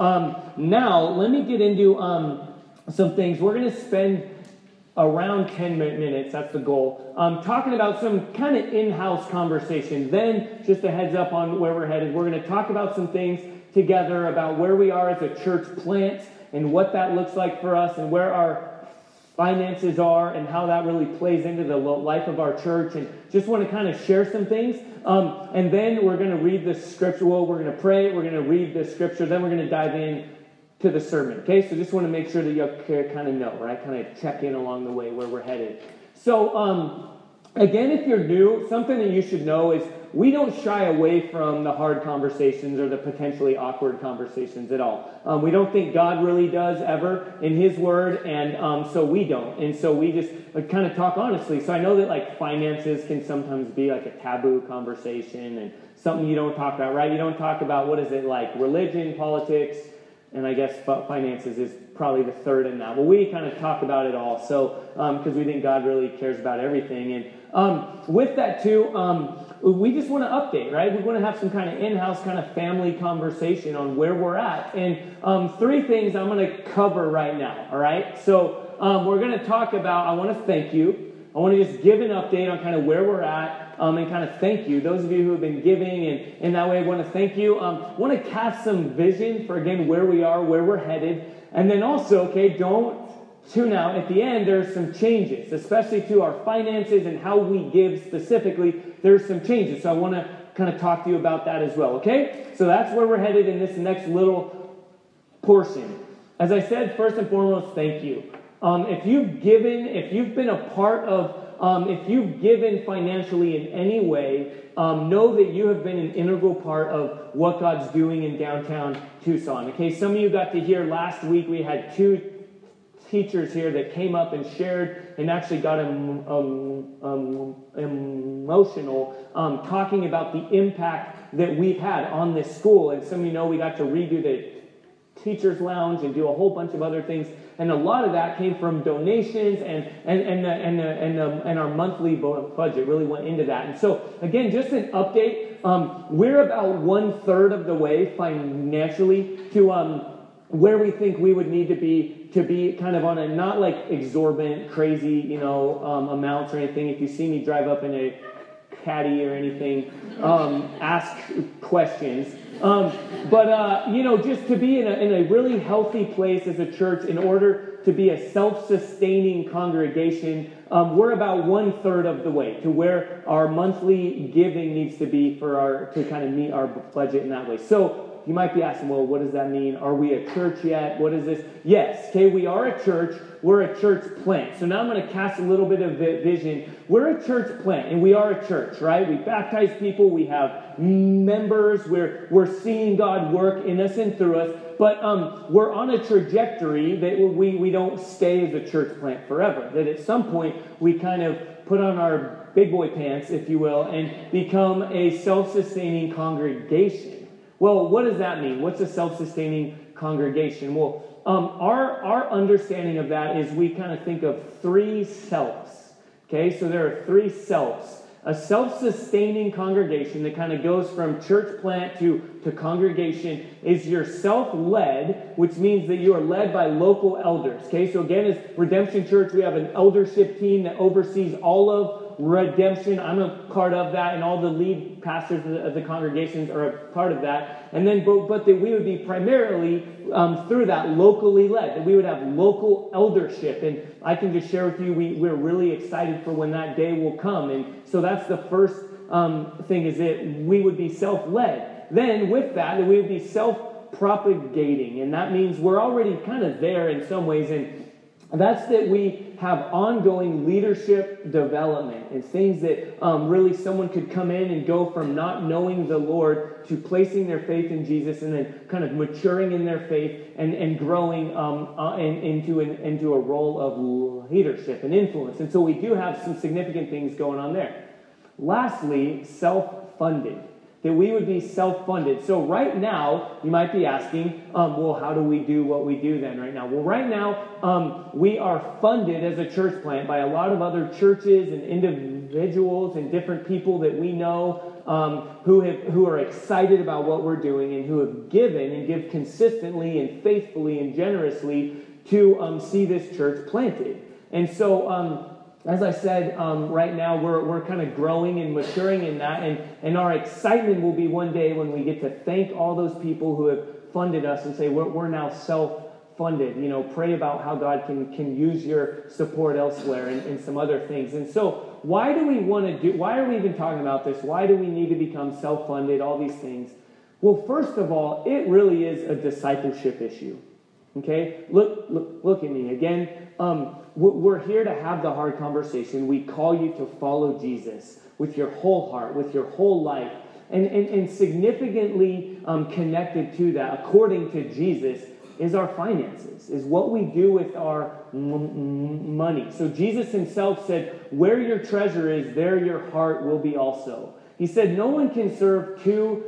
Now, let me get into some things. We're going to spend around 10 minutes, that's the goal, talking about some kind of in-house conversation. Then, just a heads up on where we're headed, we're going to talk about some things together about where we are as a church plant and what that looks like for us and where our finances are and how that really plays into the life of our church. And just want to kind of share some things. And then we're going to read the scripture. Well, we're going to pray. We're going to read the scripture. Then we're going to dive in to the sermon. Okay, so just want to make sure that you kind of know, right? Kind of check in along the way where we're headed. So again, if you're new, something that you should know is we don't shy away from the hard conversations or the potentially awkward conversations at all. We don't think God really does ever in His Word, and so we don't. And so we just kind of talk honestly. So I know that like finances can sometimes be like a taboo conversation and something you don't talk about, right? You don't talk about what is it like religion, politics, and I guess finances is probably the third in that. Well, we kind of talk about it all, so because we think God really cares about everything. And with that too, we just want to update, right? We want to have some kind of in-house kind of family conversation on where we're at. And three things I'm going to cover right now, all right? So we're going to talk about, I want to thank you. I want to just give an update on kind of where we're at and kind of thank you. Those of you who have been giving and that way, I want to thank you. Want to cast some vision for, again, where we are, where we're headed. And then also, okay, don't tune out. At the end, there's some changes, especially to our finances and how we give specifically. There's some changes, so I want to kind of talk to you about that as well, okay? So that's where we're headed in this next little portion. As I said, first and foremost, thank you. If you've given, if you've been a part of, if you've given financially in any way, know that you have been an integral part of what God's doing in downtown Tucson, okay? Some of you got to hear last week we had two teachers here that came up and shared and actually got emotional talking about the impact that we've had on this school. And some of you know we got to redo the teachers' lounge and do a whole bunch of other things. And a lot of that came from donations and our monthly budget really went into that. And so, again, just an update. We're about 1/3 of the way financially to where we think we would need to be kind of on a not like exorbitant, crazy, amounts or anything. If you see me drive up in a caddy or anything, ask questions. Just to be in a really healthy place as a church in order to be a self-sustaining congregation, we're about 1/3 of the way to where our monthly giving needs to be to kind of meet our budget in that way. So, you might be asking, well, what does that mean? Are we a church yet? What is this? Yes, okay, we are a church. We're a church plant. So now I'm going to cast a little bit of vision. We're a church plant, and we are a church, right? We baptize people. We have members. We're seeing God work in us and through us. But we're on a trajectory that we don't stay as a church plant forever, that at some point we kind of put on our big boy pants, if you will, and become a self-sustaining congregation. Well, what does that mean? What's a self-sustaining congregation? Well, our understanding of that is we kind of think of three selves, okay? So there are three selves. A self-sustaining congregation that kind of goes from church plant to congregation is you're self-led, which means that you are led by local elders, okay? So again, as Redemption Church, we have an eldership team that oversees all of Redemption. I'm a part of that, and all the lead pastors of the congregations are a part of that. And then, but that we would be primarily through that locally led, that we would have local eldership. And I can just share with you, we're really excited for when that day will come. And so that's the first thing is that we would be self-led. Then with that we would be self-propagating, and that means we're already kind of there in some ways. And that's that we have ongoing leadership development and things that really someone could come in and go from not knowing the Lord to placing their faith in Jesus and then kind of maturing in their faith and growing into a role of leadership and influence. And so we do have some significant things going on there. Lastly, self-funded, that we would be self-funded. So right now, you might be asking, well, how do we do what we do then right now? Well, right now, we are funded as a church plant by a lot of other churches and individuals and different people that we know who are excited about what we're doing and who have given and give consistently and faithfully and generously to see this church planted. And so, as I said, right now we're kind of growing and maturing in that, and our excitement will be one day when we get to thank all those people who have funded us and say, we're now self-funded. You know, pray about how God can use your support elsewhere and some other things. And so why do we want to do, why are we even talking about this? Why do we need to become self-funded, all these things? Well, first of all, it really is a discipleship issue. Okay, look at me again. We're here to have the hard conversation. We call you to follow Jesus with your whole heart, with your whole life, and significantly connected to that, according to Jesus, is our finances, is what we do with our money. So Jesus himself said, "Where your treasure is, there your heart will be also." He said, "No one can serve two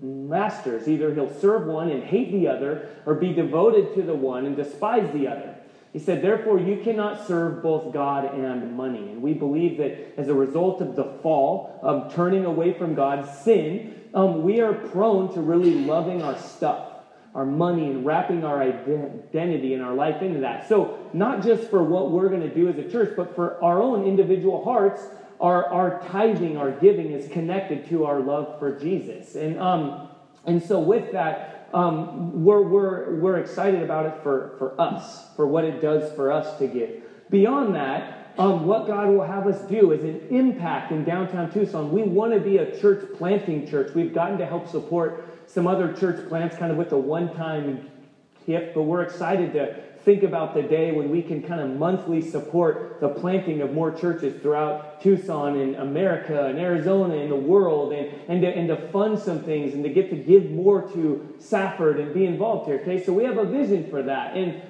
masters. Either he'll serve one and hate the other, or be devoted to the one and despise the other." He said, therefore, you cannot serve both God and money. And we believe that as a result of the fall, of turning away from God, sin, we are prone to really loving our stuff, our money, and wrapping our identity and our life into that. So not just for what we're going to do as a church, but for our own individual hearts, our tithing, our giving is connected to our love for Jesus. And so with that, we're excited about it for us, for what it does for us to give. Beyond that, what God will have us do is an impact in downtown Tucson. We want to be a church planting church. We've gotten to help support some other church plants kind of with a one-time gift, but we're excited to think about the day when we can kind of monthly support the planting of more churches throughout Tucson and America and Arizona and the world, and to fund some things and to get to give more to Safford and be involved here. Okay, so we have a vision for that. And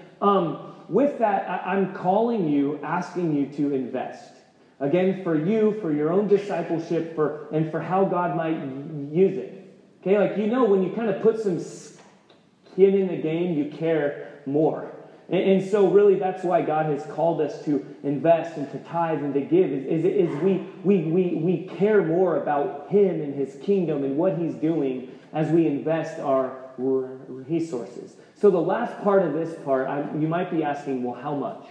with that, I'm calling you, asking you to invest. Again, for you, for your own discipleship, and for how God might use it. Okay, like, you know, when you kind of put some skin in the game, you care more. And so really that's why God has called us to invest and to tithe and to give, is we care more about him and his kingdom and what he's doing as we invest our resources. So the last part of this part, you might be asking, well, how much?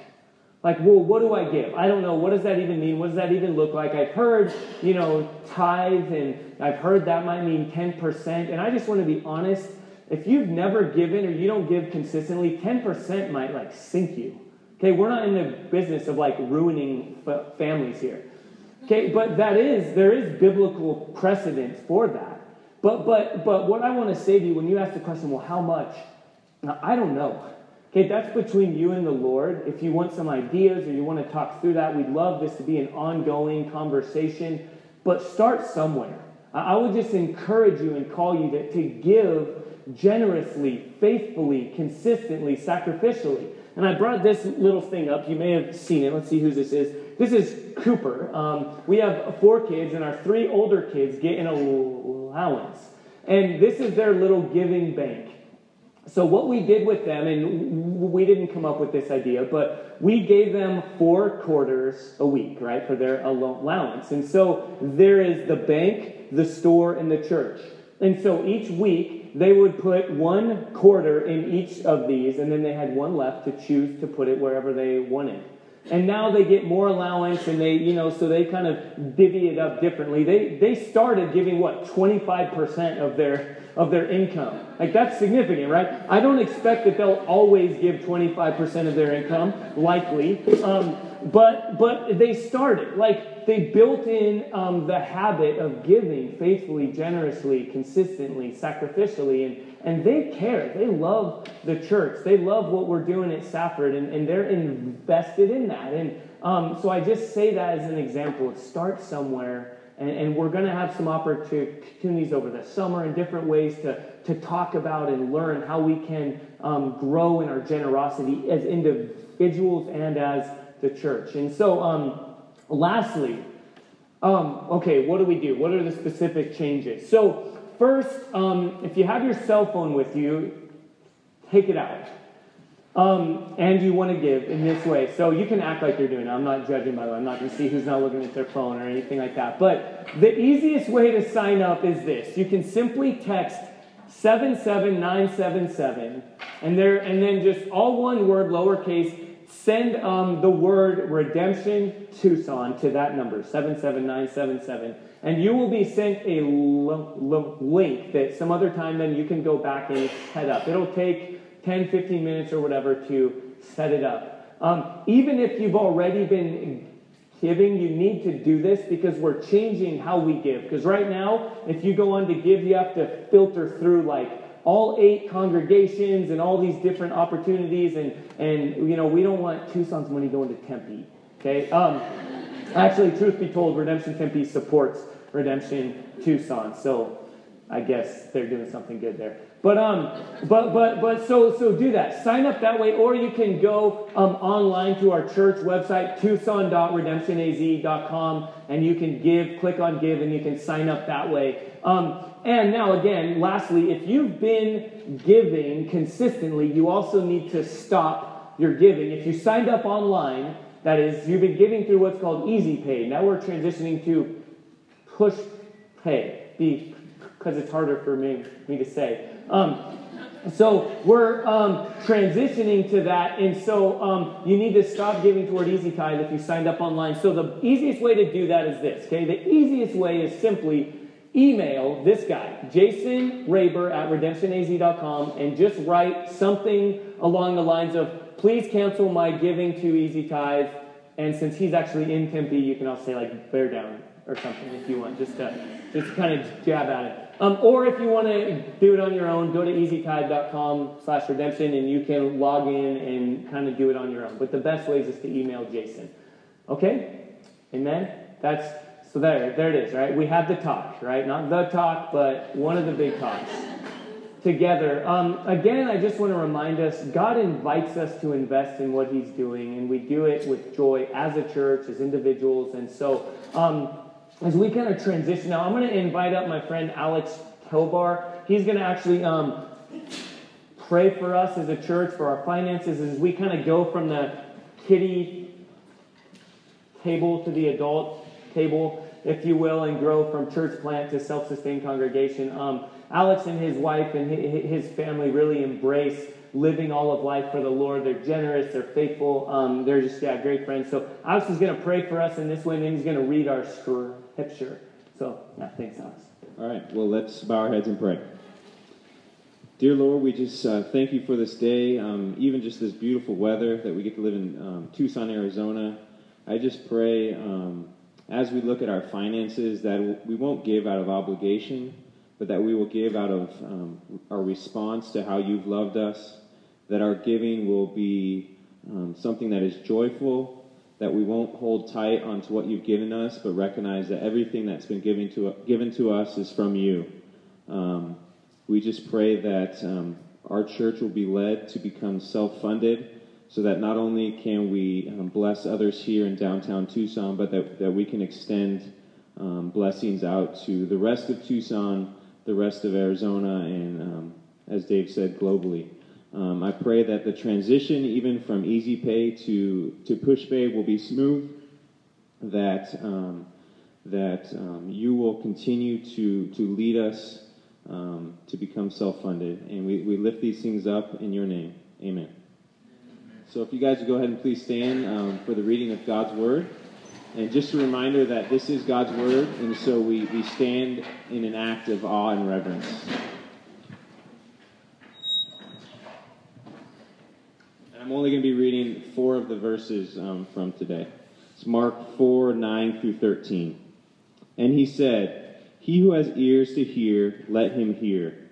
Like, well, what do I give? I don't know. What does that even mean? What does that even look like? I've heard, you know, tithe, and I've heard that might mean 10%. And I just want to be honest. If you've never given or you don't give consistently, 10% might like sink you. Okay, we're not in the business of like ruining families here. Okay, but there is biblical precedence for that. But what I want to say to you when you ask the question, well, how much? Now, I don't know. Okay, that's between you and the Lord. If you want some ideas or you want to talk through that, we'd love this to be an ongoing conversation. But start somewhere. I would just encourage you and call you to give generously, faithfully, consistently, sacrificially. And I brought this little thing up. You may have seen it. Let's see who this is. This is Cooper. We have 4 kids, and our 3 older kids get an allowance. And this is their little giving bank. So what we did with them, and we didn't come up with this idea, but we gave them 4 quarters a week, right, for their allowance. And so there is the bank, the store, and the church. And so each week, they would put 1 quarter in each of these, and then they had 1 left to choose to put it wherever they wanted. And now they get more allowance, and they, you know, so they kind of divvy it up differently. They started giving, what, 25% of their income. Like, that's significant, right? I don't expect that they'll always give 25% of their income, likely. But they started. Like, they built in the habit of giving faithfully, generously, consistently, sacrificially. And they care. They love the church. They love what we're doing at Safford. And they're invested in that. And so I just say that as an example. Start somewhere. And we're going to have some opportunities over the summer in different ways to talk about and learn how we can grow in our generosity as individuals and as the church. And so, lastly, okay, what do we do? What are the specific changes? So, first, if you have your cell phone with you, take it out. And you want to give in this way. So you can act like you're doing it. I'm not judging, by the way. I'm not going to see who's not looking at their phone or anything like that. But the easiest way to sign up is this. You can simply text 77977 and then just all one word, lowercase, send the word Redemption Tucson to that number, 77977. And you will be sent a link that some other time then you can go back and head up. It'll take 10, 15 minutes or whatever to set it up. Even if you've already been giving, you need to do this because we're changing how we give. Because right now, if you go on to give, you have to filter through like all 8 congregations and all these different opportunities. And you know, we don't want Tucson's money going to Tempe. Okay? Actually, truth be told, Redemption Tempe supports Redemption Tucson. So I guess they're doing something good there. But so do that. Sign up that way, or you can go online to our church website, Tucson.redemptionaz.com, and you can give, click on give, and you can sign up that way. And now again, lastly, if you've been giving consistently, you also need to stop your giving. If you signed up online, that is, you've been giving through what's called Easy Pay. Now we're transitioning to Push Pay, because it's harder for me to say. So we're transitioning to that, and so you need to stop giving toward EasyTithe if you signed up online. So the easiest way to do that is this, okay? The easiest way is simply email this guy, Jason Raber at redemptionaz.com, and just write something along the lines of, please cancel my giving to EasyTithe, and since he's actually in Tempe, you can also say, like, bear down or something if you want, just to kind of jab at it. Or if you want to do it on your own, go to EasyTithe.com/redemption, and you can log in and kind of do it on your own. But the best way is just to email Jason. Okay? Amen? So there it is, right? We have the talk, right? Not the talk, but one of the big talks together. Again, I just want to remind us, God invites us to invest in what he's doing, and we do it with joy as a church, as individuals. And so as we kind of transition now, I'm going to invite up my friend Alex Tobar. He's going to actually pray for us as a church, for our finances, as we kind of go from the kiddie table to the adult table, if you will, and grow from church plant to self-sustained congregation. Alex and his wife and his family really embrace living all of life for the Lord. They're generous, they're faithful, they're just, great friends. So Alex is going to pray for us in this way, and then he's going to read our scripture. So, thanks, Alex. All right, well, let's bow our heads and pray. Dear Lord, we just thank you for this day, even just this beautiful weather that we get to live in Tucson, Arizona. I just pray, as we look at our finances, that we won't give out of obligation, but that we will give out of our response to how you've loved us, that our giving will be something that is joyful, that we won't hold tight onto what you've given us, but recognize that everything that's been given to us is from you. We just pray that our church will be led to become self-funded, so that not only can we bless others here in downtown Tucson, but that we can extend blessings out to the rest of Tucson, the rest of Arizona, and as Dave said, globally. I pray that the transition, even from Easy Pay to Push Pay, will be smooth, that you will continue to lead us to become self-funded. And we lift these things up in your name. Amen. So if you guys would go ahead and please stand for the reading of God's Word. And just a reminder that this is God's Word, and so we stand in an act of awe and reverence. And I'm only going to be reading 4 of the verses from today. It's Mark 4:9-13. And he said, "He who has ears to hear, let him hear."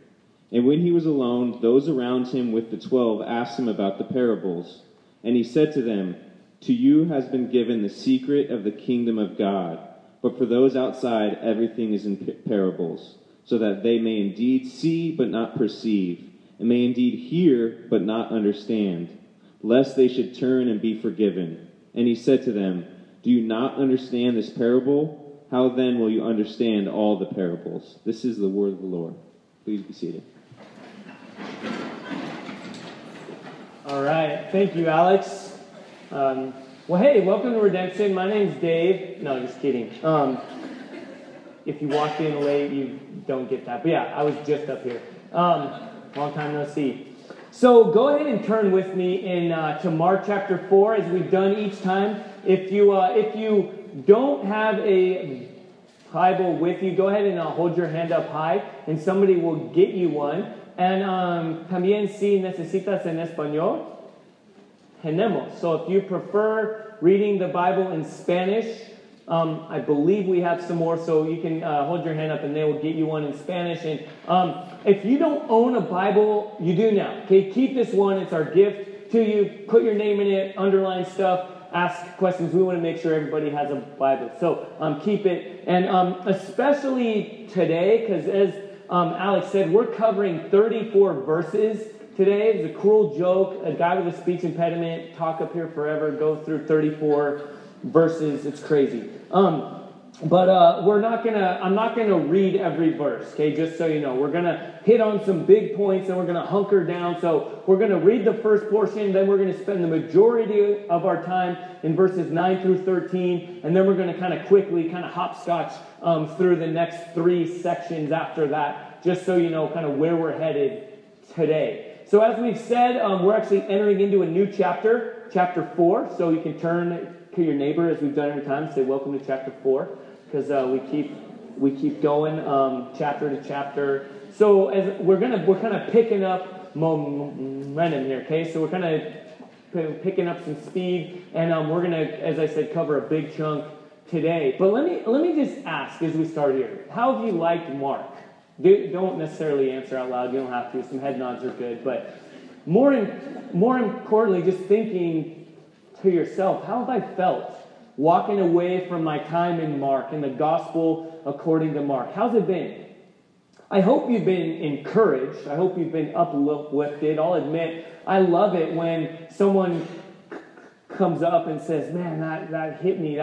And when he was alone, those around him with the 12 asked him about the parables. And he said to them, "To you has been given the secret of the kingdom of God, but for those outside everything is in parables, so that they may indeed see but not perceive, and may indeed hear but not understand, lest they should turn and be forgiven." And he said to them, "Do you not understand this parable? How then will you understand all the parables?" This is the word of the Lord. Please be seated. All right. Thank you, Alex. Well, hey, welcome to Redemption. My name's Dave. No, just kidding. If you walked in late, you don't get that. But yeah, I was just up here. Long time no see. So go ahead and turn with me in to Mark chapter 4, as we've done each time. If you don't have a Bible with you, go ahead and hold your hand up high, and somebody will get you one. And también si necesitas en español, tenemos. So if you prefer reading the Bible in Spanish, I believe we have some more, so you can hold your hand up and they will get you one in Spanish. And if you don't own a Bible, you do now. Okay, keep this one. It's our gift to you. Put your name in it, underline stuff, ask questions. We want to make sure everybody has a Bible. So keep it. And especially today, because as Alex said, we're covering 34 verses today. It's a cruel joke. A guy with a speech impediment, talk up here forever, go through 34 verses. It's crazy. But I'm not going to read every verse, okay, just so you know. We're going to hit on some big points, and we're going to hunker down. So we're going to read the first portion, then we're going to spend the majority of our time in verses 9 through 13, and then we're going to kind of quickly, kind of hopscotch through the next three sections after that, just so you know kind of where we're headed today. So as we've said, we're actually entering into a new chapter, chapter 4, so you can turn to your neighbor, as we've done every time, say welcome to chapter 4, because we keep going chapter to chapter. So as we're kind of picking up momentum here, okay? So we're kind of picking up some speed, and we're gonna, as I said, cover a big chunk today. But let me just ask as we start here, how have you liked Mark? Don't necessarily answer out loud. You don't have to. Some head nods are good, but more importantly, just thinking to yourself, how have I felt walking away from my time in Mark, in the gospel according to Mark? How's it been? I hope you've been encouraged. I hope you've been uplifted. I'll admit, I love it when someone comes up and says, man, that hit me.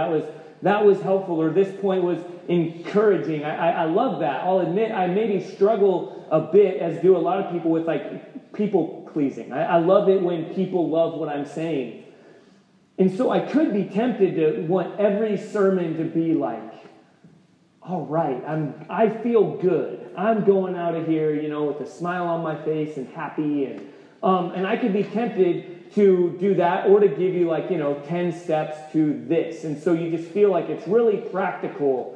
That was helpful, or this point was encouraging. I love that. I'll admit, I maybe struggle a bit, as do a lot of people, with like people pleasing. I love it when people love what I'm saying. And so I could be tempted to want every sermon to be like, all right, I feel good. I'm going out of here, you know, with a smile on my face and happy. And I could be tempted to do that, or to give you like, you know, 10 steps to this. And so you just feel like it's really practical.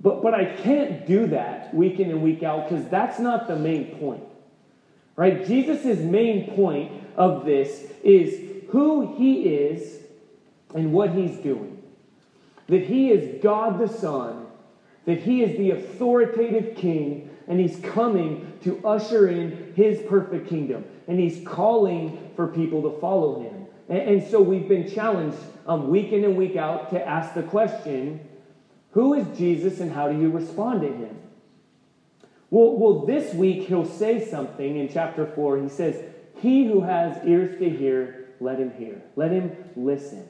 But I can't do that week in and week out, because that's not the main point, right? Jesus' main point of this is who he is and what he's doing. That he is God the Son, that he is the authoritative king, and he's coming to usher in his perfect kingdom. And he's calling for people to follow him. And so we've been challenged week in and week out to ask the question, who is Jesus and how do you respond to him? Well, this week he'll say something in chapter 4. He says, he who has ears to hear, let him hear. Let him listen.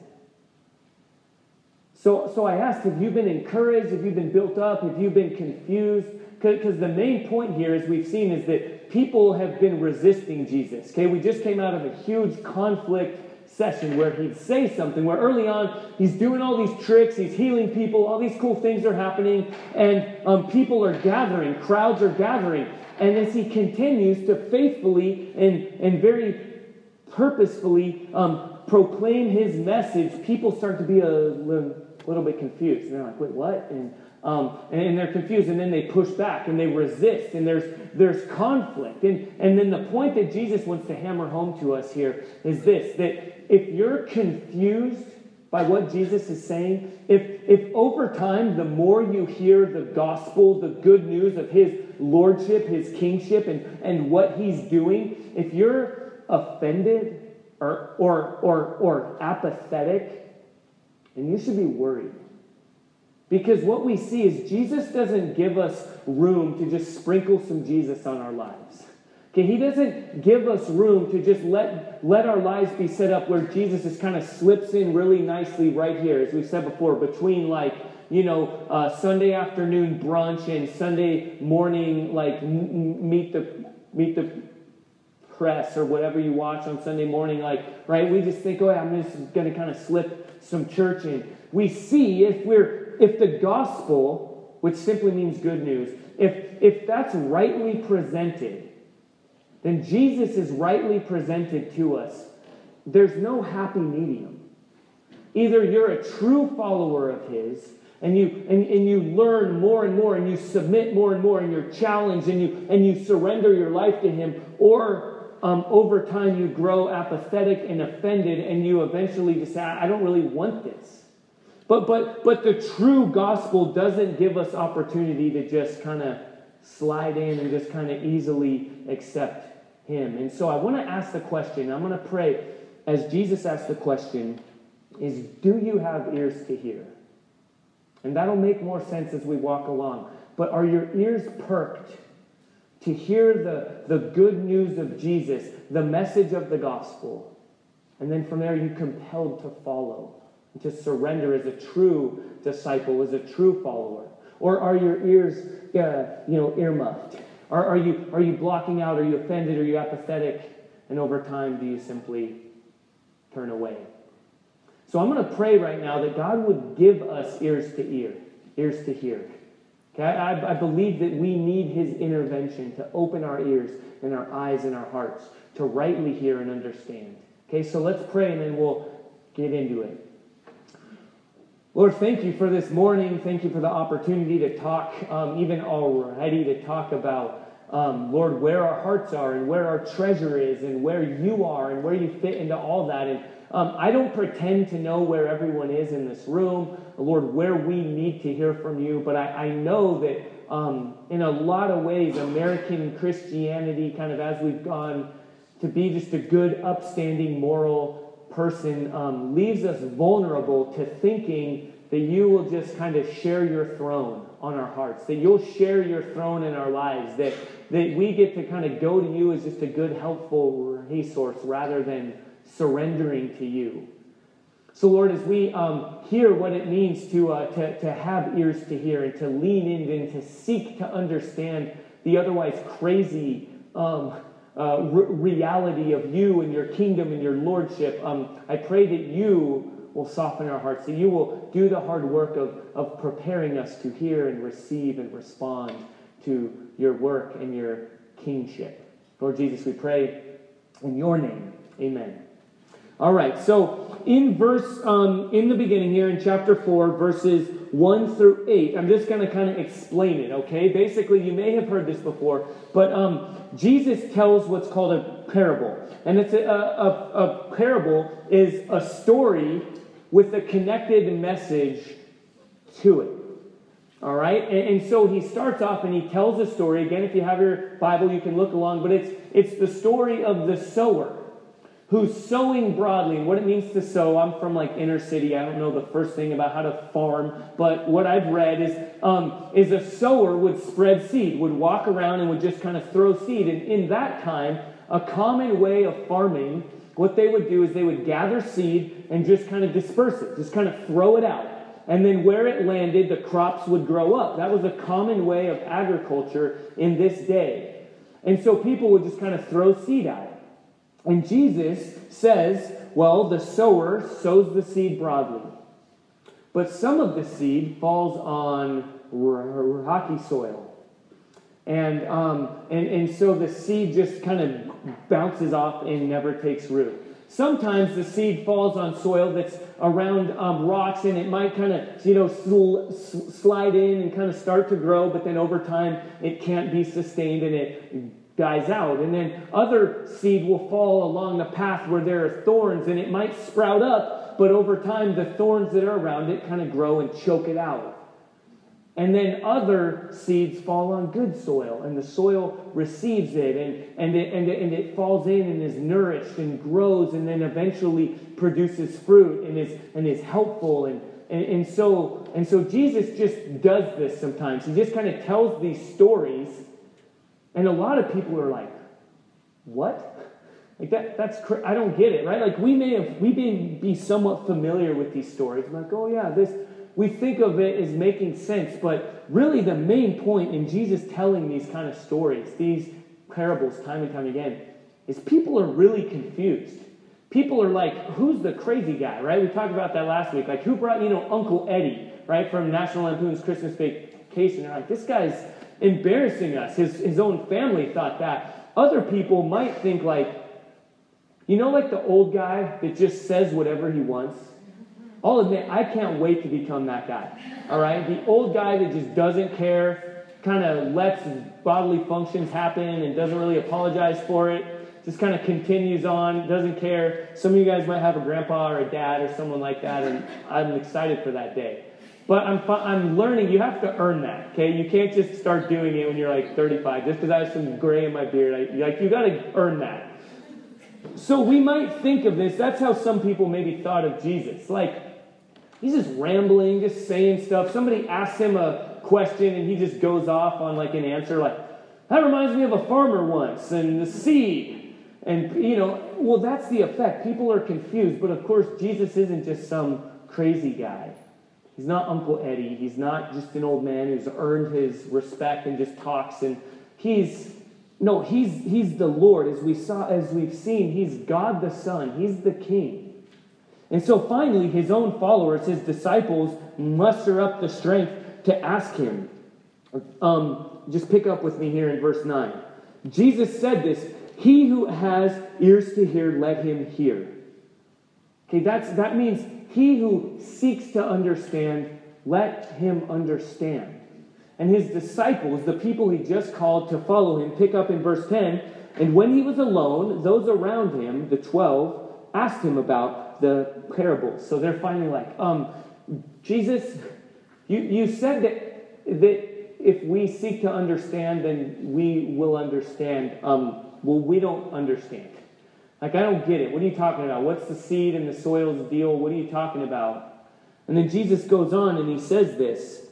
So I asked, have you been encouraged? Have you been built up? Have you been confused? Because the main point here, as we've seen, is that people have been resisting Jesus. Okay, we just came out of a huge conflict session where he'd say something, where early on he's doing all these tricks, he's healing people, all these cool things are happening, and people are gathering, crowds are gathering. And as he continues to faithfully and very purposefully proclaim his message, people start to be a little bit confused. And they're like, wait, what? And they're confused, and then they push back, and they resist, and there's conflict. And then the point that Jesus wants to hammer home to us here is this, that if you're confused by what Jesus is saying, if over time, the more you hear the gospel, the good news of his lordship, his kingship, and what he's doing, if you're offended or apathetic, and you should be worried. Because what we see is Jesus doesn't give us room to just sprinkle some Jesus on our lives. Okay, he doesn't give us room to just let our lives be set up where Jesus just kind of slips in really nicely right here, as we've said before, between like, you know, Sunday afternoon brunch and Sunday morning, like meet the press or whatever you watch on Sunday morning, like, right? We just think, oh, I'm just going to kind of slip some church in. We see if the gospel, which simply means good news, if that's rightly presented, then Jesus is rightly presented to us. There's no happy medium. Either you're a true follower of his, and you learn more and more, and you submit more and more, and you're challenged, and you surrender your life to him, or over time you grow apathetic and offended, and you eventually decide, I don't really want this. But the true gospel doesn't give us opportunity to just kind of slide in and just kind of easily accept him. And so I want to ask the question, I'm going to pray as Jesus asked the question, is do you have ears to hear? And that'll make more sense as we walk along. But are your ears perked to hear the good news of Jesus, the message of the gospel? And then from there, you're compelled to follow, to surrender as a true disciple, as a true follower. Or are your ears, earmuffed? Are you blocking out? Are you offended? Are you apathetic? And over time, do you simply turn away? So I'm going to pray right now that God would give us ears to hear. Okay, I believe that we need his intervention to open our ears and our eyes and our hearts to rightly hear and understand. Okay, so let's pray and then we'll get into it. Lord, thank you for this morning. Thank you for the opportunity to talk, even already to talk about, Lord, where our hearts are and where our treasure is and where you are and where you fit into all that. And I don't pretend to know where everyone is in this room, Lord, where we need to hear from you. But I know that in a lot of ways, American Christianity, kind of as we've gone to be just a good, upstanding, moral person, leaves us vulnerable to thinking that you will just kind of share your throne on our hearts, that you'll share your throne in our lives, that we get to kind of go to you as just a good, helpful resource rather than surrendering to you. So Lord, as we hear what it means to have ears to hear and to lean in and to seek to understand the otherwise crazy reality of you and your kingdom and your lordship, I pray that you will soften our hearts, that you will do the hard work of preparing us to hear and receive and respond to your work and your kingship. Lord Jesus, we pray in your name. Amen. All right, so in the beginning here in chapter 4, verses 1 through 8, I'm just going to kind of explain it, okay? Basically, you may have heard this before, but Jesus tells what's called a parable. And it's a parable is a story with a connected message to it. All right? And so he starts off and he tells a story. Again, if you have your Bible, you can look along, but it's the story of the sower, who's sowing broadly, and what it means to sow. I'm from like inner city. I don't know the first thing about how to farm, but what I've read is a sower would spread seed, would walk around and would just kind of throw seed. And in that time, a common way of farming, what they would do is they would gather seed and just kind of disperse it, just kind of throw it out. And then where it landed, the crops would grow up. That was a common way of agriculture in this day. And so people would just kind of throw seed out. And Jesus says, well, the sower sows the seed broadly. But some of the seed falls on rocky soil. And so the seed just kind of bounces off and never takes root. Sometimes the seed falls on soil that's around rocks, and it might kind of, slide in and kind of start to grow, but then over time it can't be sustained and it dies out. And then other seed will fall along the path where there are thorns, and it might sprout up, but over time the thorns that are around it kind of grow and choke it out. And then other seeds fall on good soil, and the soil receives it, and it falls in and is nourished and grows, and then eventually produces fruit and is helpful. And so Jesus just does this sometimes. He just kind of tells these stories. And a lot of people are like, what? Like I don't get it, right? Like we may be somewhat familiar with these stories. I'm like, oh yeah, we think of it as making sense, but really the main point in Jesus telling these kind of stories, these parables time and time again, is people are really confused. People are like, who's the crazy guy, right? We talked about that last week. Like, who brought, Uncle Eddie, right, from National Lampoon's Christmas Vacation? They're like, this guy's embarrassing us. His own family thought that. Other people might think like the old guy that just says whatever he wants? I'll admit, I can't wait to become that guy, all right? The old guy that just doesn't care, kind of lets bodily functions happen and doesn't really apologize for it, just kind of continues on, doesn't care. Some of you guys might have a grandpa or a dad or someone like that, and I'm excited for that day. But I'm learning, you have to earn that, okay? You can't just start doing it when you're like 35. Just because I have some gray in my beard, you got to earn that. So we might think of this, that's how some people maybe thought of Jesus. Like, he's just rambling, just saying stuff. Somebody asks him a question and he just goes off on like an answer like, that reminds me of a farmer once and the seed. And, well, that's the effect. People are confused. But of course, Jesus isn't just some crazy guy. He's not Uncle Eddie. He's not just an old man who's earned his respect and just talks. And he's the Lord. As we've seen, he's God the Son. He's the King. And so finally, his own followers, his disciples, muster up the strength to ask him. Just pick up with me here in verse 9. Jesus said this, "He who has ears to hear, let him hear." Okay, that means he who seeks to understand, let him understand. And his disciples, the people he just called to follow him, pick up in verse 10. And when he was alone, those around him, the 12, asked him about the parables. So they're finally like, Jesus, you said that if we seek to understand, then we will understand. Well, we don't understand. Like, I don't get it. What are you talking about? What's the seed and the soil's deal? What are you talking about? And then Jesus goes on and he says this.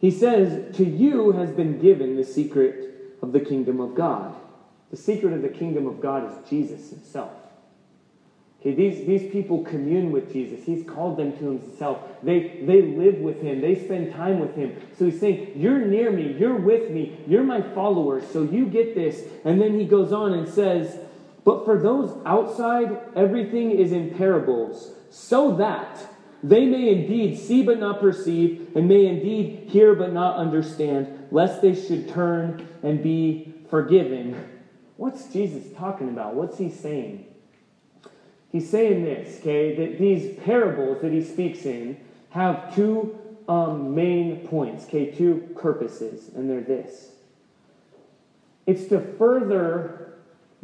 He says, to you has been given the secret of the kingdom of God. The secret of the kingdom of God is Jesus himself. Okay, these people commune with Jesus. He's called them to himself. They live with him. They spend time with him. So he's saying, you're near me. You're with me. You're my follower. So you get this. And then he goes on and says, but for those outside, everything is in parables, so that they may indeed see but not perceive, and may indeed hear but not understand, lest they should turn and be forgiven. What's Jesus talking about? What's he saying? He's saying this, okay, that these parables that he speaks in have two main points, okay, two purposes, and they're this. It's to further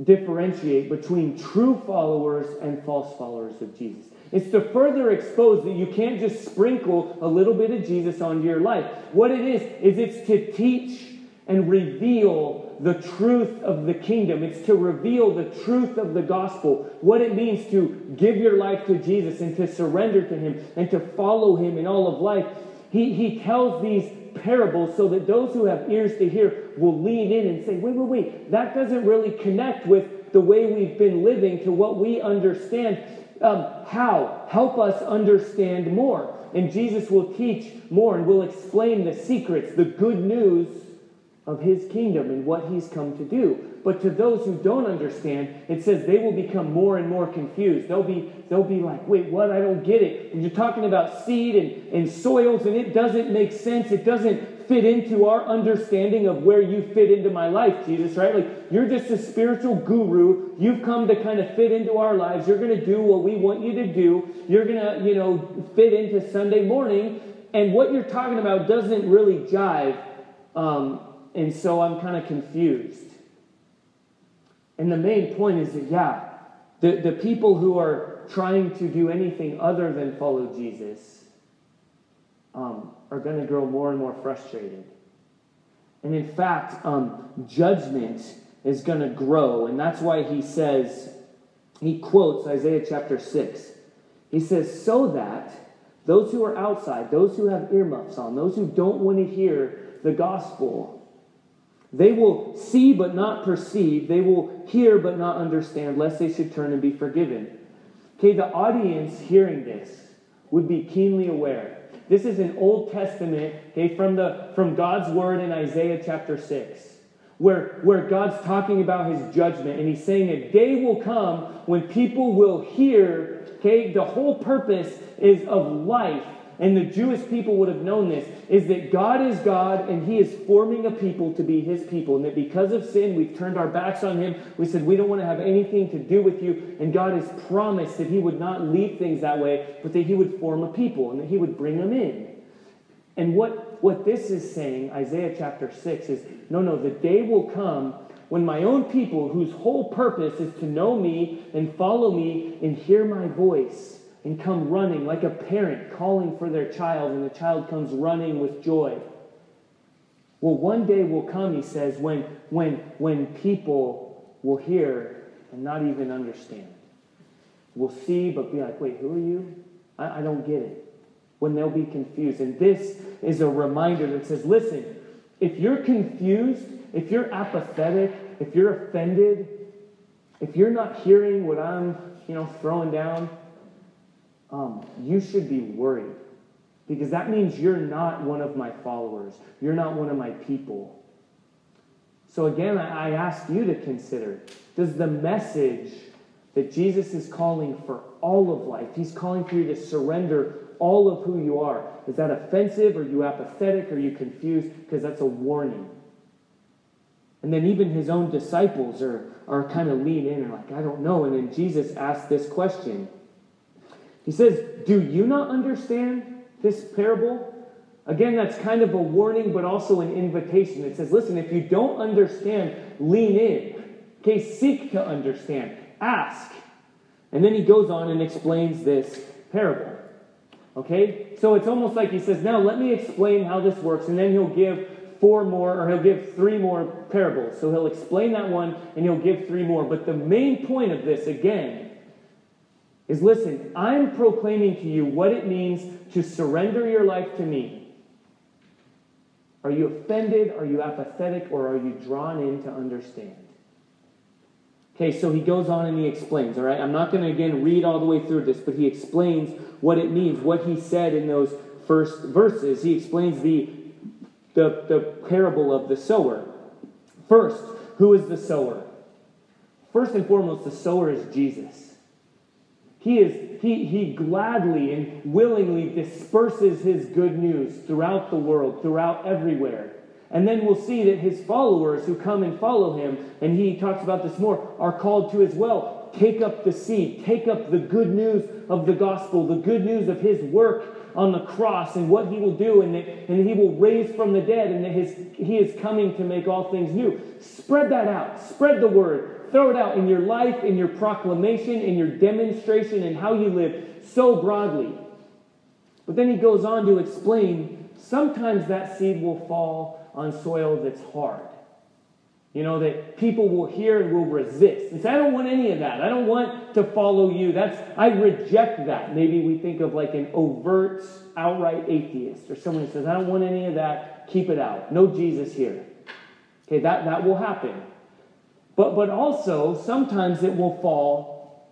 differentiate between true followers and false followers of Jesus. It's to further expose that you can't just sprinkle a little bit of Jesus onto your life. What it is it's to teach and reveal the truth of the kingdom. It's to reveal the truth of the gospel. What it means to give your life to Jesus and to surrender to him and to follow him in all of life. He tells these parables so that those who have ears to hear will lean in and say, wait, that doesn't really connect with the way we've been living to what we understand. How? Help us understand more. And Jesus will teach more and will explain the secrets, the good news of his kingdom and what he's come to do. But to those who don't understand, it says they will become more and more confused. They'll be like, wait, what? I don't get it. And you're talking about seed and soils, and it doesn't make sense. It doesn't fit into our understanding of where you fit into my life, Jesus, right? Like, you're just a spiritual guru. You've come to kind of fit into our lives. You're going to do what we want you to do. You're going to, fit into Sunday morning. And what you're talking about doesn't really jive. And so I'm kind of confused. And the main point is that, the people who are trying to do anything other than follow Jesus are going to grow more and more frustrated. And in fact, judgment is going to grow. And that's why he quotes Isaiah chapter 6. He says, so that those who are outside, those who have earmuffs on, those who don't want to hear the gospel, they will see but not perceive. They will hear but not understand, lest they should turn and be forgiven. Okay, the audience hearing this would be keenly aware. This is an Old Testament, okay, from God's word in Isaiah chapter 6. where God's talking about his judgment, and he's saying a day will come when people will hear, okay, the whole purpose is of life, and the Jewish people would have known this, is that God is God, and he is forming a people to be his people, and that because of sin, we've turned our backs on him, we said, we don't want to have anything to do with you, and God has promised that he would not leave things that way, but that he would form a people, and that he would bring them in. And what this is saying, Isaiah chapter 6, is, no, the day will come when my own people, whose whole purpose is to know me and follow me and hear my voice and come running like a parent calling for their child, and the child comes running with joy. Well, one day will come, he says, when people will hear and not even understand. Will see but be like, wait, who are you? I don't get it. When they'll be confused. And this is a reminder that says, listen, if you're confused, if you're apathetic, if you're offended, if you're not hearing what I'm, throwing down, you should be worried. Because that means you're not one of my followers. You're not one of my people. So again, I ask you to consider, does the message that Jesus is calling for all of life, he's calling for you to surrender all of who you are. Is that offensive? Are you apathetic? Are you confused? Because that's a warning. And then even his own disciples are kind of lean in and like, I don't know. And then Jesus asked this question. He says, do you not understand this parable? Again, that's kind of a warning, but also an invitation. It says, listen, if you don't understand, lean in. Okay, seek to understand. Ask. And then he goes on and explains this parable. Okay, so it's almost like he says, now let me explain how this works, and then he'll give three more parables. So he'll explain that one, and he'll give three more. But the main point of this, again, is listen, I'm proclaiming to you what it means to surrender your life to me. Are you offended? Are you apathetic? Or are you drawn in to understand? Okay, so he goes on and he explains, all right? I'm not going to, again, read all the way through this, but he explains what it means, what he said in those first verses. He explains the parable of the sower. First, who is the sower? First and foremost, the sower is Jesus. He gladly and willingly disperses his good news throughout the world, throughout everywhere. And then we'll see that his followers who come and follow him, and he talks about this more, are called to as well take up the seed, take up the good news of the gospel, the good news of his work on the cross and what he will do, and he will raise from the dead, and that he is coming to make all things new. Spread that out. Spread the word. Throw it out in your life, in your proclamation, in your demonstration, in how you live so broadly. But then he goes on to explain, sometimes that seed will fall on soil that's hard. That people will hear and will resist. And say, I don't want any of that. I don't want to follow you. I reject that. Maybe we think of like an overt, outright atheist or someone who says, I don't want any of that. Keep it out. No Jesus here. Okay, that will happen. But also, sometimes it will fall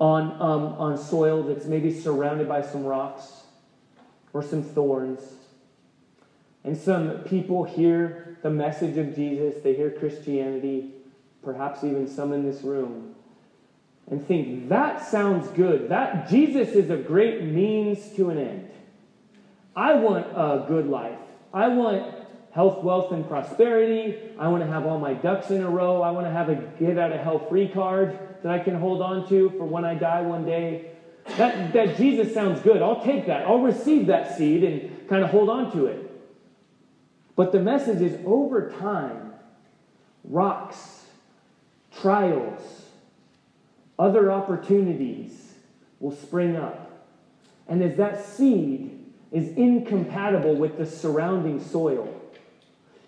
on soil that's maybe surrounded by some rocks or some thorns. And some people hear the message of Jesus, they hear Christianity, perhaps even some in this room, and think, that sounds good. That Jesus is a great means to an end. I want a good life. I want health, wealth, and prosperity. I want to have all my ducks in a row. I want to have a get-out-of-hell-free card that I can hold on to for when I die one day. That Jesus sounds good. I'll take that. I'll receive that seed and kind of hold on to it. But the message is, over time, rocks, trials, other opportunities will spring up. And as that seed is incompatible with the surrounding soil,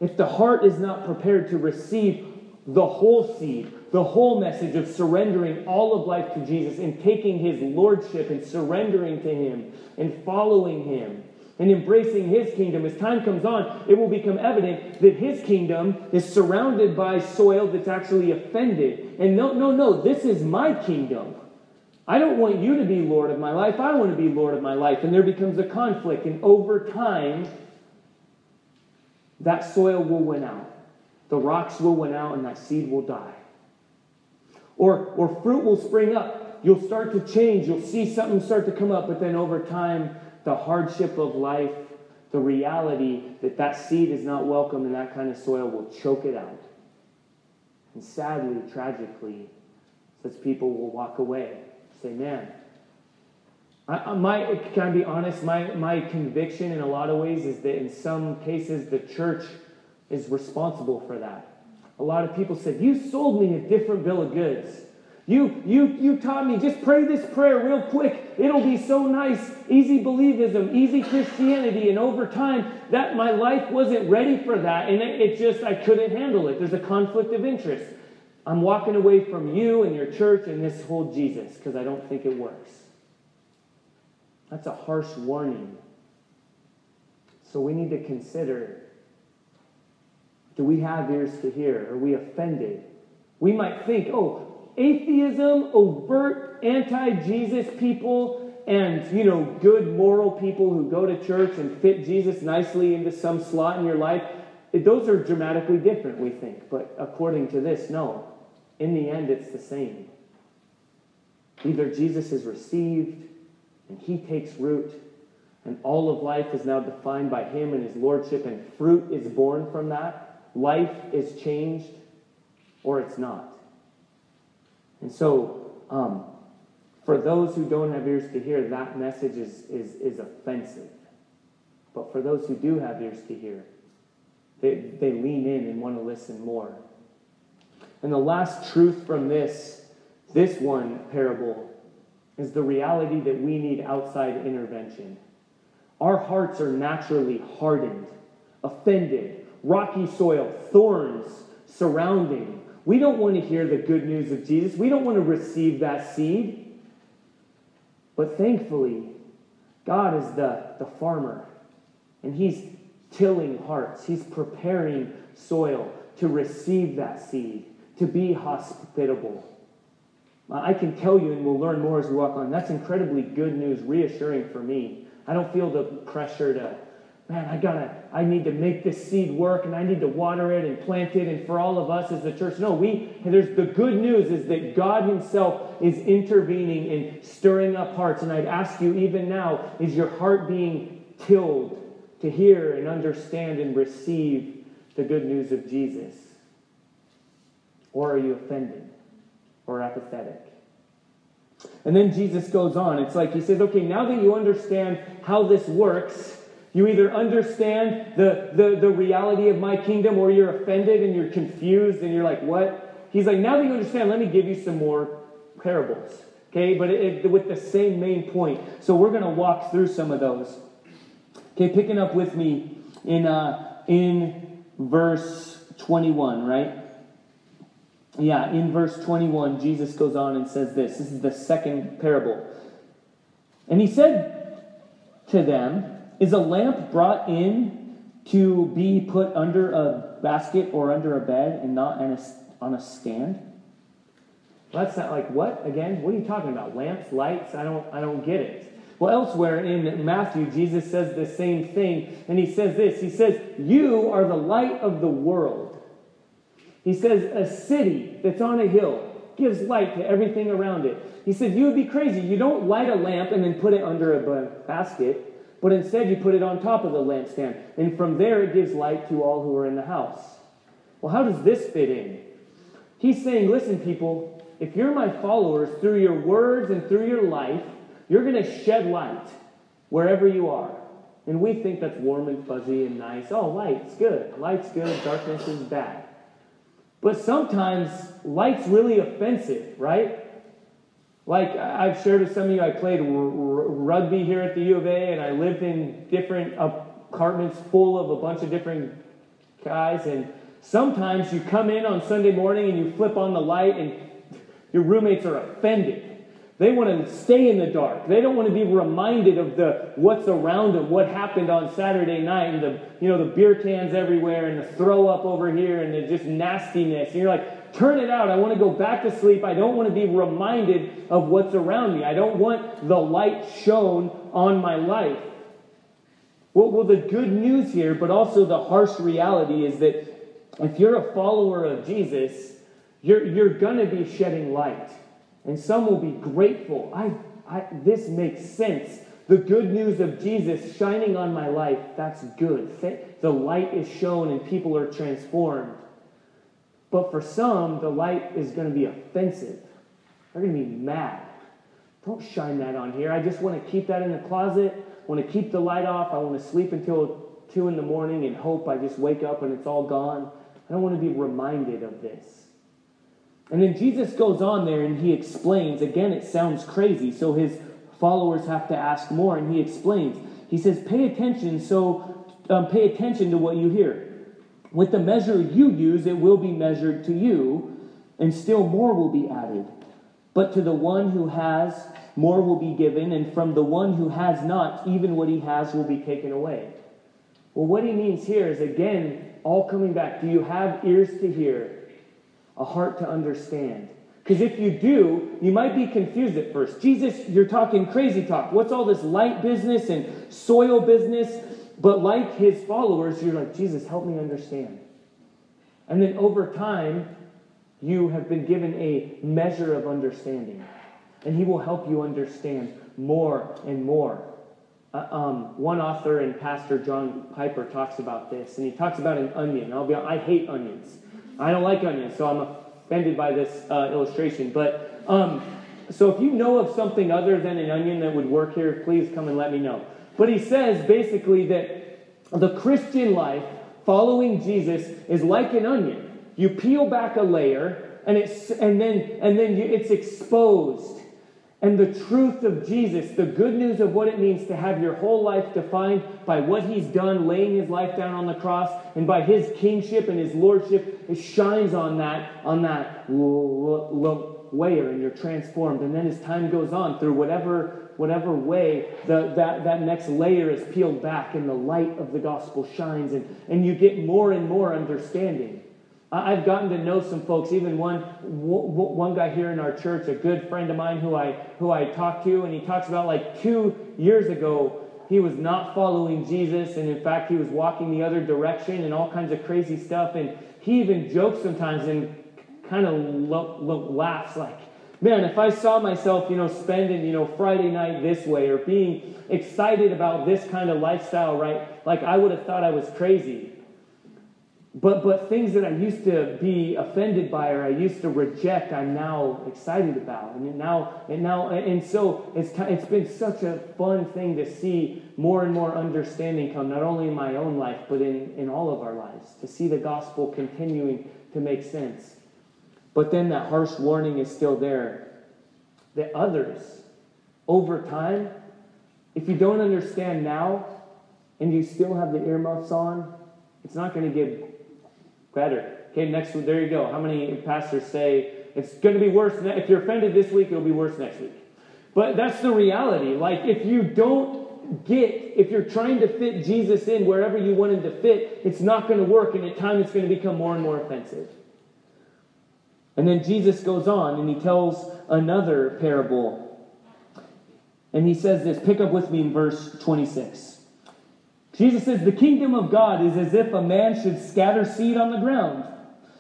if the heart is not prepared to receive the whole seed, the whole message of surrendering all of life to Jesus and taking his lordship and surrendering to him and following him, and embracing his kingdom, as time comes on, it will become evident that his kingdom is surrounded by soil that's actually offended. And no, this is my kingdom. I don't want you to be Lord of my life. I want to be Lord of my life. And there becomes a conflict. And over time, that soil will win out. The rocks will win out and thy seed will die. Or fruit will spring up. You'll start to change. You'll see something start to come up. But then over time, the hardship of life, the reality that that seed is not welcome in that kind of soil will choke it out. And sadly, tragically, such people will walk away. Say, man, can I be honest? My conviction in a lot of ways is that in some cases the church is responsible for that. A lot of people said, you sold me a different bill of goods. You taught me, just pray this prayer real quick. It'll be so nice. Easy believism, easy Christianity. And over time, that my life wasn't ready for that. And I couldn't handle it. There's a conflict of interest. I'm walking away from you and your church and this whole Jesus because I don't think it works. That's a harsh warning. So we need to consider, do we have ears to hear? Are we offended? We might think, atheism, overt anti-Jesus people, and, good moral people who go to church and fit Jesus nicely into some slot in your life, those are dramatically different, we think. But according to this, no. In the end, it's the same. Either Jesus is received, and he takes root, and all of life is now defined by him and his lordship, and fruit is born from that. Life is changed, or it's not. And so, for those who don't have ears to hear, that message is offensive. But for those who do have ears to hear, they lean in and want to listen more. And the last truth from this one parable is the reality that we need outside intervention. Our hearts are naturally hardened, offended, rocky soil, thorns surrounding. We don't want to hear the good news of Jesus. We don't want to receive that seed. But thankfully, God is the farmer. And he's tilling hearts. He's preparing soil to receive that seed, to be hospitable. I can tell you, and we'll learn more as we walk on, that's incredibly good news, reassuring for me. I don't feel the pressure to, I need to make this seed work, and I need to water it and plant it. And for all of us as the church, there's the good news is that God himself is intervening and stirring up hearts. And I'd ask you even now, is your heart being tilled to hear and understand and receive the good news of Jesus? Or are you offended or apathetic? And then Jesus goes on. It's like he says, okay, now that you understand how this works, you either understand the reality of my kingdom, or you're offended and you're confused and you're like, what? He's like, now that you understand, let me give you some more parables. Okay, but with the same main point. So we're going to walk through some of those. Okay, picking up with me in verse 21, right? Yeah, in verse 21, Jesus goes on and says this. This is the second parable. And he said to them, is a lamp brought in to be put under a basket or under a bed and not on a stand? Well, that's not like, what? Again, what are you talking about? Lamps, lights? I don't get it. Well, elsewhere in Matthew, Jesus says the same thing. And he says this. He says, you are the light of the world. He says, a city that's on a hill gives light to everything around it. He said, you would be crazy. You don't light a lamp and then put it under a basket. But instead, you put it on top of the lampstand. And from there, it gives light to all who are in the house. Well, how does this fit in? He's saying, listen, people, if you're my followers, through your words and through your life, you're going to shed light wherever you are. And we think that's warm and fuzzy and nice. Oh, light's good. Light's good. Darkness is bad. But sometimes, light's really offensive, right? Like I've shared with some of you, I played rugby here at the U of A, and I lived in different apartments full of a bunch of different guys. And sometimes you come in on Sunday morning and you flip on the light, and your roommates are offended. They want to stay in the dark. They don't want to be reminded of what's around them, what happened on Saturday night, and the beer cans everywhere, and the throw up over here, and the just nastiness. And you're like, turn it out. I want to go back to sleep. I don't want to be reminded of what's around me. I don't want the light shown on my life. Well, the good news here, but also the harsh reality is that If you're a follower of Jesus, you're going to be shedding light. And some will be grateful. This makes sense. The good news of Jesus shining on my life, that's good. The light is shown and people are transformed. But for some, the light is going to be offensive. They're going to be mad. Don't shine that on here. I just want to keep that in the closet. I want to keep the light off. I want to sleep until 2 in the morning and hope I just wake up and it's all gone. I don't want to be reminded of this. And then Jesus goes on there and he explains. Again, it sounds crazy, so his followers have to ask more, and he explains. He says, pay attention to what you hear. With the measure you use, it will be measured to you, and still more will be added. But to the one who has, more will be given, and from the one who has not, even what he has will be taken away. Well, what he means here is, again, all coming back. Do you have ears to hear, a heart to understand? Because if you do, you might be confused at first. Jesus, you're talking crazy talk. What's all this light business and soil business? But like his followers, you're like, Jesus, help me understand. And then over time, you have been given a measure of understanding. And he will help you understand more and more. One author and pastor, John Piper, talks about this. And he talks about an onion. I hate onions. I don't like onions, so I'm offended by this illustration. But so if you know of something other than an onion that would work here, please come and let me know. But he says basically that the Christian life following Jesus is like an onion. You peel back a layer, and then it's exposed. And the truth of Jesus, the good news of what it means to have your whole life defined by what he's done, laying his life down on the cross, and by his kingship and his lordship, it shines on that layer, and you're transformed. And then as time goes on, through whatever way, that next layer is peeled back, and the light of the gospel shines, and you get more and more understanding. I've gotten to know some folks, even one guy here in our church, a good friend of mine who I talked to, and he talks about like 2 years ago, he was not following Jesus, and in fact, he was walking the other direction and all kinds of crazy stuff, and he even jokes sometimes and kind of laughs like, man, if I saw myself, spending, Friday night this way or being excited about this kind of lifestyle, right, like I would have thought I was crazy. But things that I used to be offended by or I used to reject, I'm now excited about. And so it's been such a fun thing to see more and more understanding come, not only in my own life, but in all of our lives, to see the gospel continuing to make sense. But then that harsh warning is still there, that others, over time, if you don't understand now and you still have the earmuffs on, it's not going to get better. Okay, next week, there you go. How many pastors say it's going to be worse? If you're offended this week, it'll be worse next week. But that's the reality. Like, if you don't get, if you're trying to fit Jesus in wherever you want him to fit, it's not going to work, and at times it's going to become more and more offensive. And then Jesus goes on, and he tells another parable. And he says this, pick up with me in verse 26. Jesus says, the kingdom of God is as if a man should scatter seed on the ground.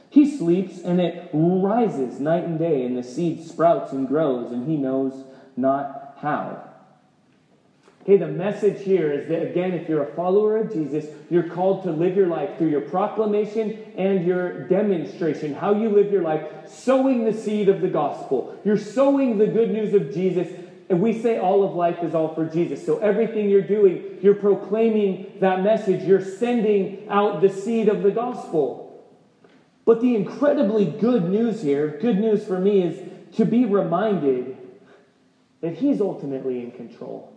He sleeps and it rises night and day, and the seed sprouts and grows, and he knows not how. Okay, the message here is that, again, if you're a follower of Jesus, you're called to live your life through your proclamation and your demonstration, how you live your life, sowing the seed of the gospel. You're sowing the good news of Jesus. And we say all of life is all for Jesus. So everything you're doing, you're proclaiming that message. You're sending out the seed of the gospel. But the incredibly good news here, good news for me, is to be reminded that he's ultimately in control.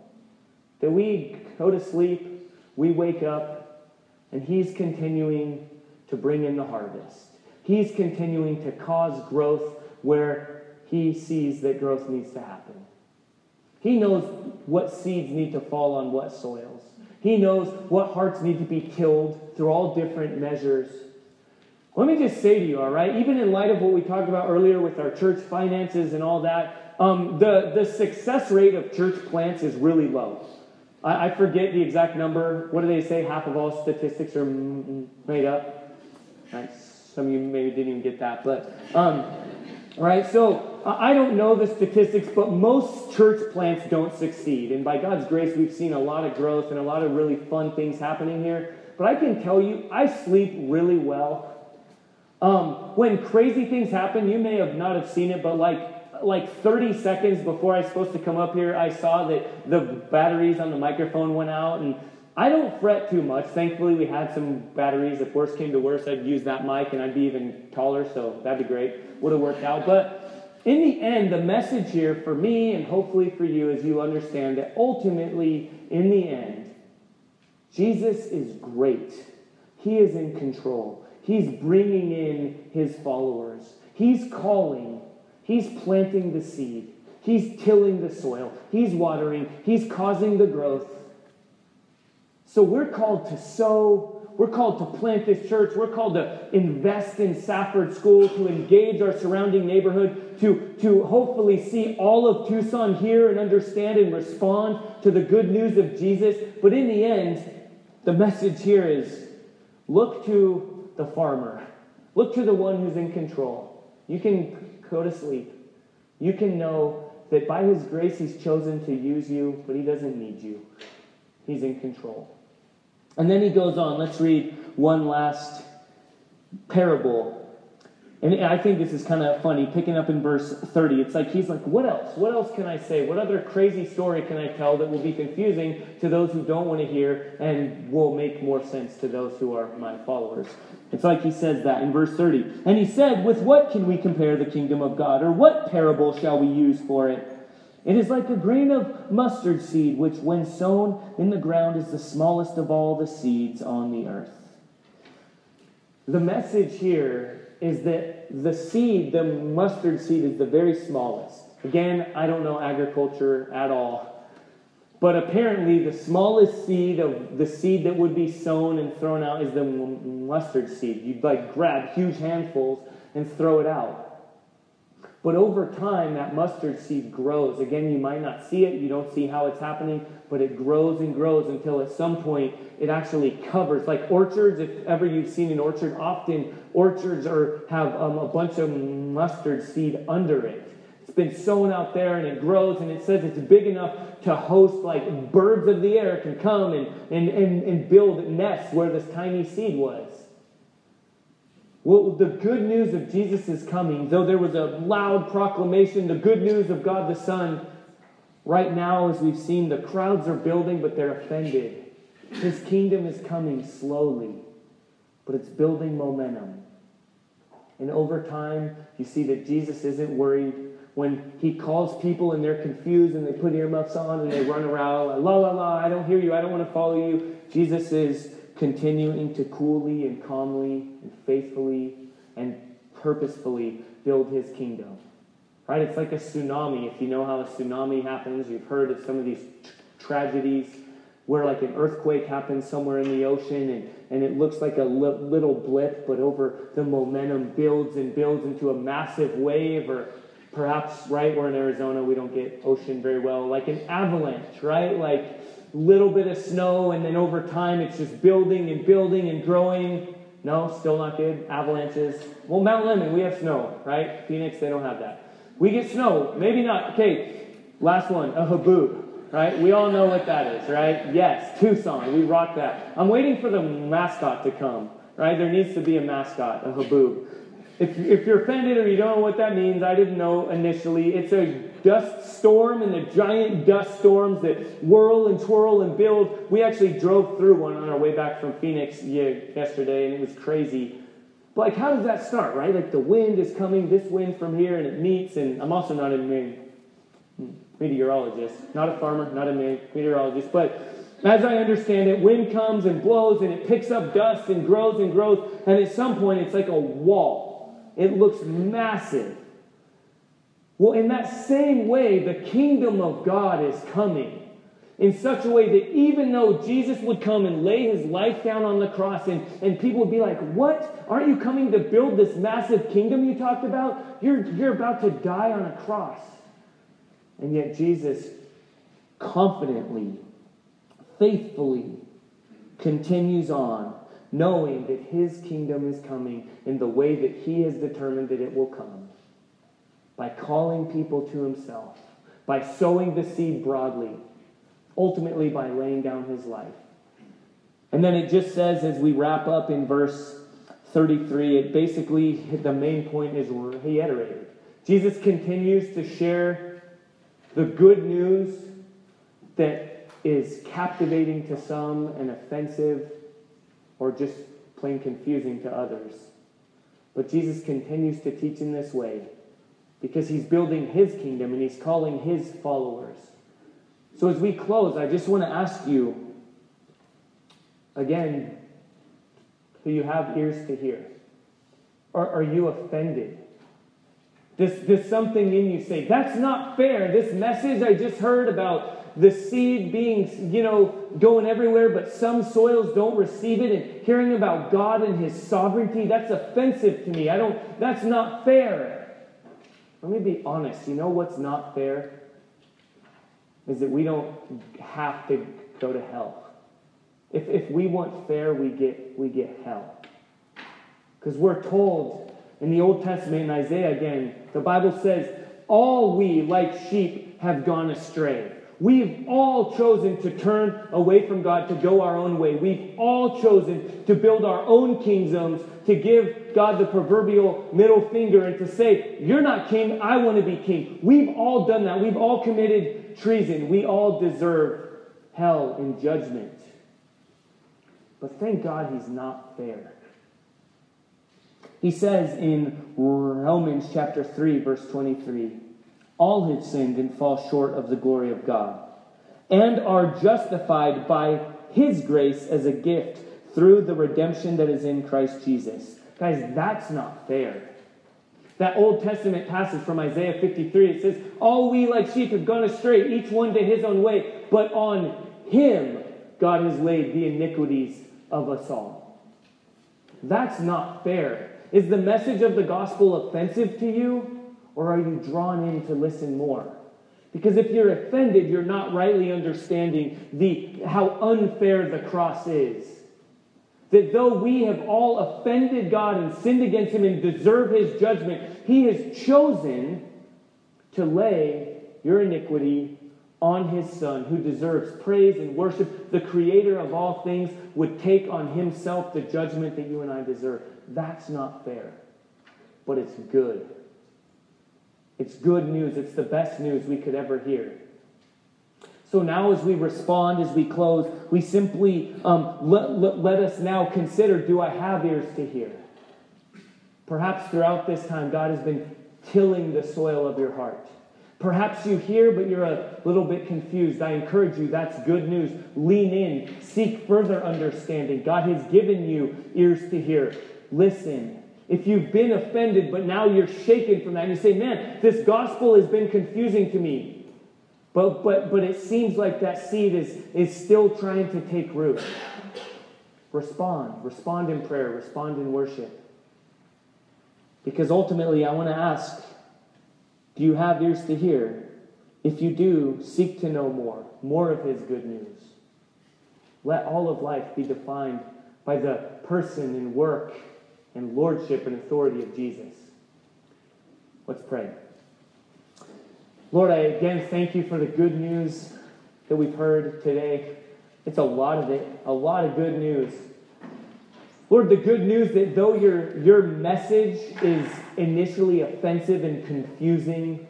That we go to sleep, we wake up, and he's continuing to bring in the harvest. He's continuing to cause growth where he sees that growth needs to happen. He knows what seeds need to fall on what soils. He knows what hearts need to be tilled through all different measures. Let me just say to you, all right, even in light of what we talked about earlier with our church finances and all that, the success rate of church plants is really low. I forget the exact number. What do they say? Half of all statistics are made up. Nice. Some of you maybe didn't even get that, but, right? So I don't know the statistics, but most church plants don't succeed. And by God's grace, we've seen a lot of growth and a lot of really fun things happening here. But I can tell you, I sleep really well. When crazy things happen, you may have not have seen it, but like 30 seconds before I was supposed to come up here, I saw that the batteries on the microphone went out, and I don't fret too much. Thankfully, we had some batteries. If worse came to worse, I'd use that mic, and I'd be even taller, so that'd be great. Would have worked out. But in the end, the message here for me and hopefully for you is you understand that ultimately, in the end, Jesus is great. He is in control. He's bringing in his followers. He's calling. He's planting the seed. He's tilling the soil. He's watering. He's causing the growth. So we're called to sow. We're called to plant this church. We're called to invest in Safford School, to engage our surrounding neighborhood, to hopefully see all of Tucson here and understand and respond to the good news of Jesus. But in the end, the message here is look to the farmer. Look to the one who's in control. You can go to sleep. You can know that by his grace he's chosen to use you, but he doesn't need you. He's in control. And then he goes on. Let's read one last parable. And I think this is kind of funny, picking up in verse 30. It's like, he's like, what else? What else can I say? What other crazy story can I tell that will be confusing to those who don't want to hear and will make more sense to those who are my followers? It's like he says that in verse 30. And he said, with what can we compare the kingdom of God? Or what parable shall we use for it? It is like a grain of mustard seed, which when sown in the ground is the smallest of all the seeds on the earth. The message here is that the seed, the mustard seed, is the very smallest. Again, I don't know agriculture at all. But apparently the smallest seed of the seed that would be sown and thrown out is the mustard seed. You'd like grab huge handfuls and throw it out. But over time, that mustard seed grows. Again, you might not see it. You don't see how it's happening. But it grows and grows until at some point it actually covers. Like orchards, if ever you've seen an orchard, often orchards have a bunch of mustard seed under it. It's been sown out there and it grows, and it says it's big enough to host like birds of the air can come and build nests where this tiny seed was. Well, the good news of Jesus is coming. Though there was a loud proclamation, the good news of God the Son, right now, as we've seen, the crowds are building, but they're offended. His kingdom is coming slowly, but it's building momentum. And over time, you see that Jesus isn't worried. When he calls people and they're confused and they put earmuffs on and they run around, like, la, la, la, I don't hear you, I don't want to follow you. Jesus is continuing to coolly and calmly and faithfully and purposefully build his kingdom. Right? It's like a tsunami. If you know how a tsunami happens, you've heard of some of these tragedies where like an earthquake happens somewhere in the ocean and it looks like a little blip, but over the momentum builds and builds into a massive wave, or perhaps, right, we're in Arizona, we don't get ocean very well, like an avalanche, right? Like little bit of snow, and then over time it's just building and building and growing. No, still not good. Avalanches. Well, Mount Lemmon, we have snow, right? Phoenix, they don't have that. We get snow. Maybe not. Okay, last one, a haboob, right? We all know what that is, right? Yes, Tucson, we rock that. I'm waiting for the mascot to come, right? There needs to be a mascot, a haboob. If you're offended or you don't know what that means, I didn't know initially. It's a dust storm, and the giant dust storms that whirl and twirl and build. We actually drove through one on our way back from Phoenix yesterday, and it was crazy. But like, how does that start, right? Like the wind is coming, this wind from here, and it meets, and I'm also not a meteorologist, not a farmer, not a meteorologist, but as I understand it, wind comes and blows, and it picks up dust and grows, and at some point it's like a wall. It looks massive. Well, in that same way, the kingdom of God is coming in such a way that even though Jesus would come and lay his life down on the cross and people would be like, what? Aren't you coming to build this massive kingdom you talked about? You're about to die on a cross. And yet Jesus confidently, faithfully continues on knowing that his kingdom is coming in the way that he has determined that it will come, by calling people to himself, by sowing the seed broadly, ultimately by laying down his life. And then it just says, as we wrap up in verse 33, it basically, the main point is reiterated. Jesus continues to share the good news that is captivating to some and offensive or just plain confusing to others. But Jesus continues to teach in this way because he's building his kingdom and he's calling his followers. So as we close, I just want to ask you, again, do you have ears to hear? Or are you offended? Does something in you say, that's not fair. This message I just heard about the seed being, going everywhere, but some soils don't receive it. And hearing about God and his sovereignty, that's offensive to me. That's not fair. Let me be honest. You know what's not fair? Is that we don't have to go to hell. If we want fair, we get hell. Because we're told in the Old Testament, in Isaiah again, the Bible says, all we like sheep have gone astray. We've all chosen to turn away from God, to go our own way. We've all chosen to build our own kingdoms, to give God the proverbial middle finger and to say, you're not king, I want to be king. We've all done that. We've all committed treason. We all deserve hell and judgment. But thank God he's not fair. He says in Romans chapter 3, verse 23, all have sinned and fall short of the glory of God, and are justified by his grace as a gift through the redemption that is in Christ Jesus. Guys, that's not fair. That Old Testament passage from Isaiah 53, it says, all we like sheep have gone astray, each one to his own way, but on him God has laid the iniquities of us all. That's not fair. Is the message of the gospel offensive to you? Or are you drawn in to listen more? Because if you're offended, you're not rightly understanding how unfair the cross is. That though we have all offended God and sinned against him and deserve his judgment, he has chosen to lay your iniquity on his son, who deserves praise and worship. The creator of all things would take on himself the judgment that you and I deserve. That's not fair, but it's good. It's good news. It's the best news we could ever hear. So now as we respond, as we close, we simply let us now consider, do I have ears to hear? Perhaps throughout this time, God has been tilling the soil of your heart. Perhaps you hear, but you're a little bit confused. I encourage you, that's good news. Lean in. Seek further understanding. God has given you ears to hear. Listen. If you've been offended, but now you're shaken from that, and you say, man, this gospel has been confusing to me. But it seems like that seed is still trying to take root. Respond. Respond in prayer. Respond in worship. Because ultimately, I want to ask, do you have ears to hear? If you do, seek to know more of his good news. Let all of life be defined by the person and work and lordship and authority of Jesus. Let's pray. Lord, I again thank you for the good news that we've heard today. It's a lot of it, a lot of good news. Lord, the good news that though your message is initially offensive and confusing,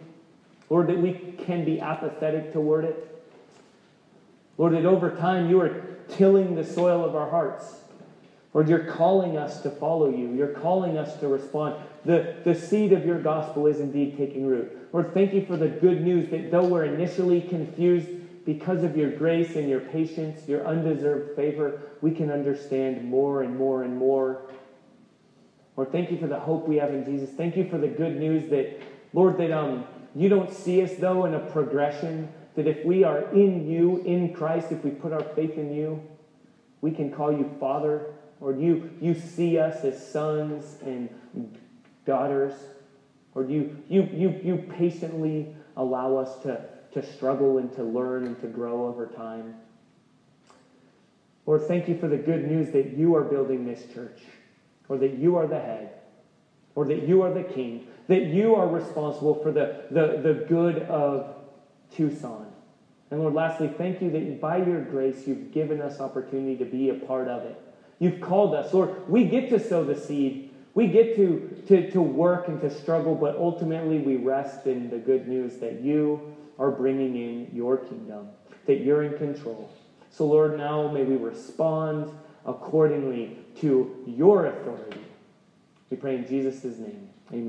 Lord, that we can be apathetic toward it. Lord, that over time you are tilling the soil of our hearts. Lord, you're calling us to follow you. You're calling us to respond. The seed of your gospel is indeed taking root. Lord, thank you for the good news that though we're initially confused, because of your grace and your patience, your undeserved favor, we can understand more and more and more. Lord, thank you for the hope we have in Jesus. Thank you for the good news that, Lord, that you don't see us, though, in a progression, that if we are in you, in Christ, if we put our faith in you, we can call you Father. Or you see us as sons and daughters. Or you patiently allow us to struggle and to learn and to grow over time. Lord, thank you for the good news that you are building this church, or that you are the head, or that you are the king, that you are responsible for the good of Tucson. And Lord, lastly, thank you that by your grace, you've given us opportunity to be a part of it. You've called us. Lord, we get to sow the seed. We get to work and to struggle, but ultimately we rest in the good news that you are bringing in your kingdom, that you're in control. So Lord, now may we respond accordingly to your authority. We pray in Jesus' name. Amen.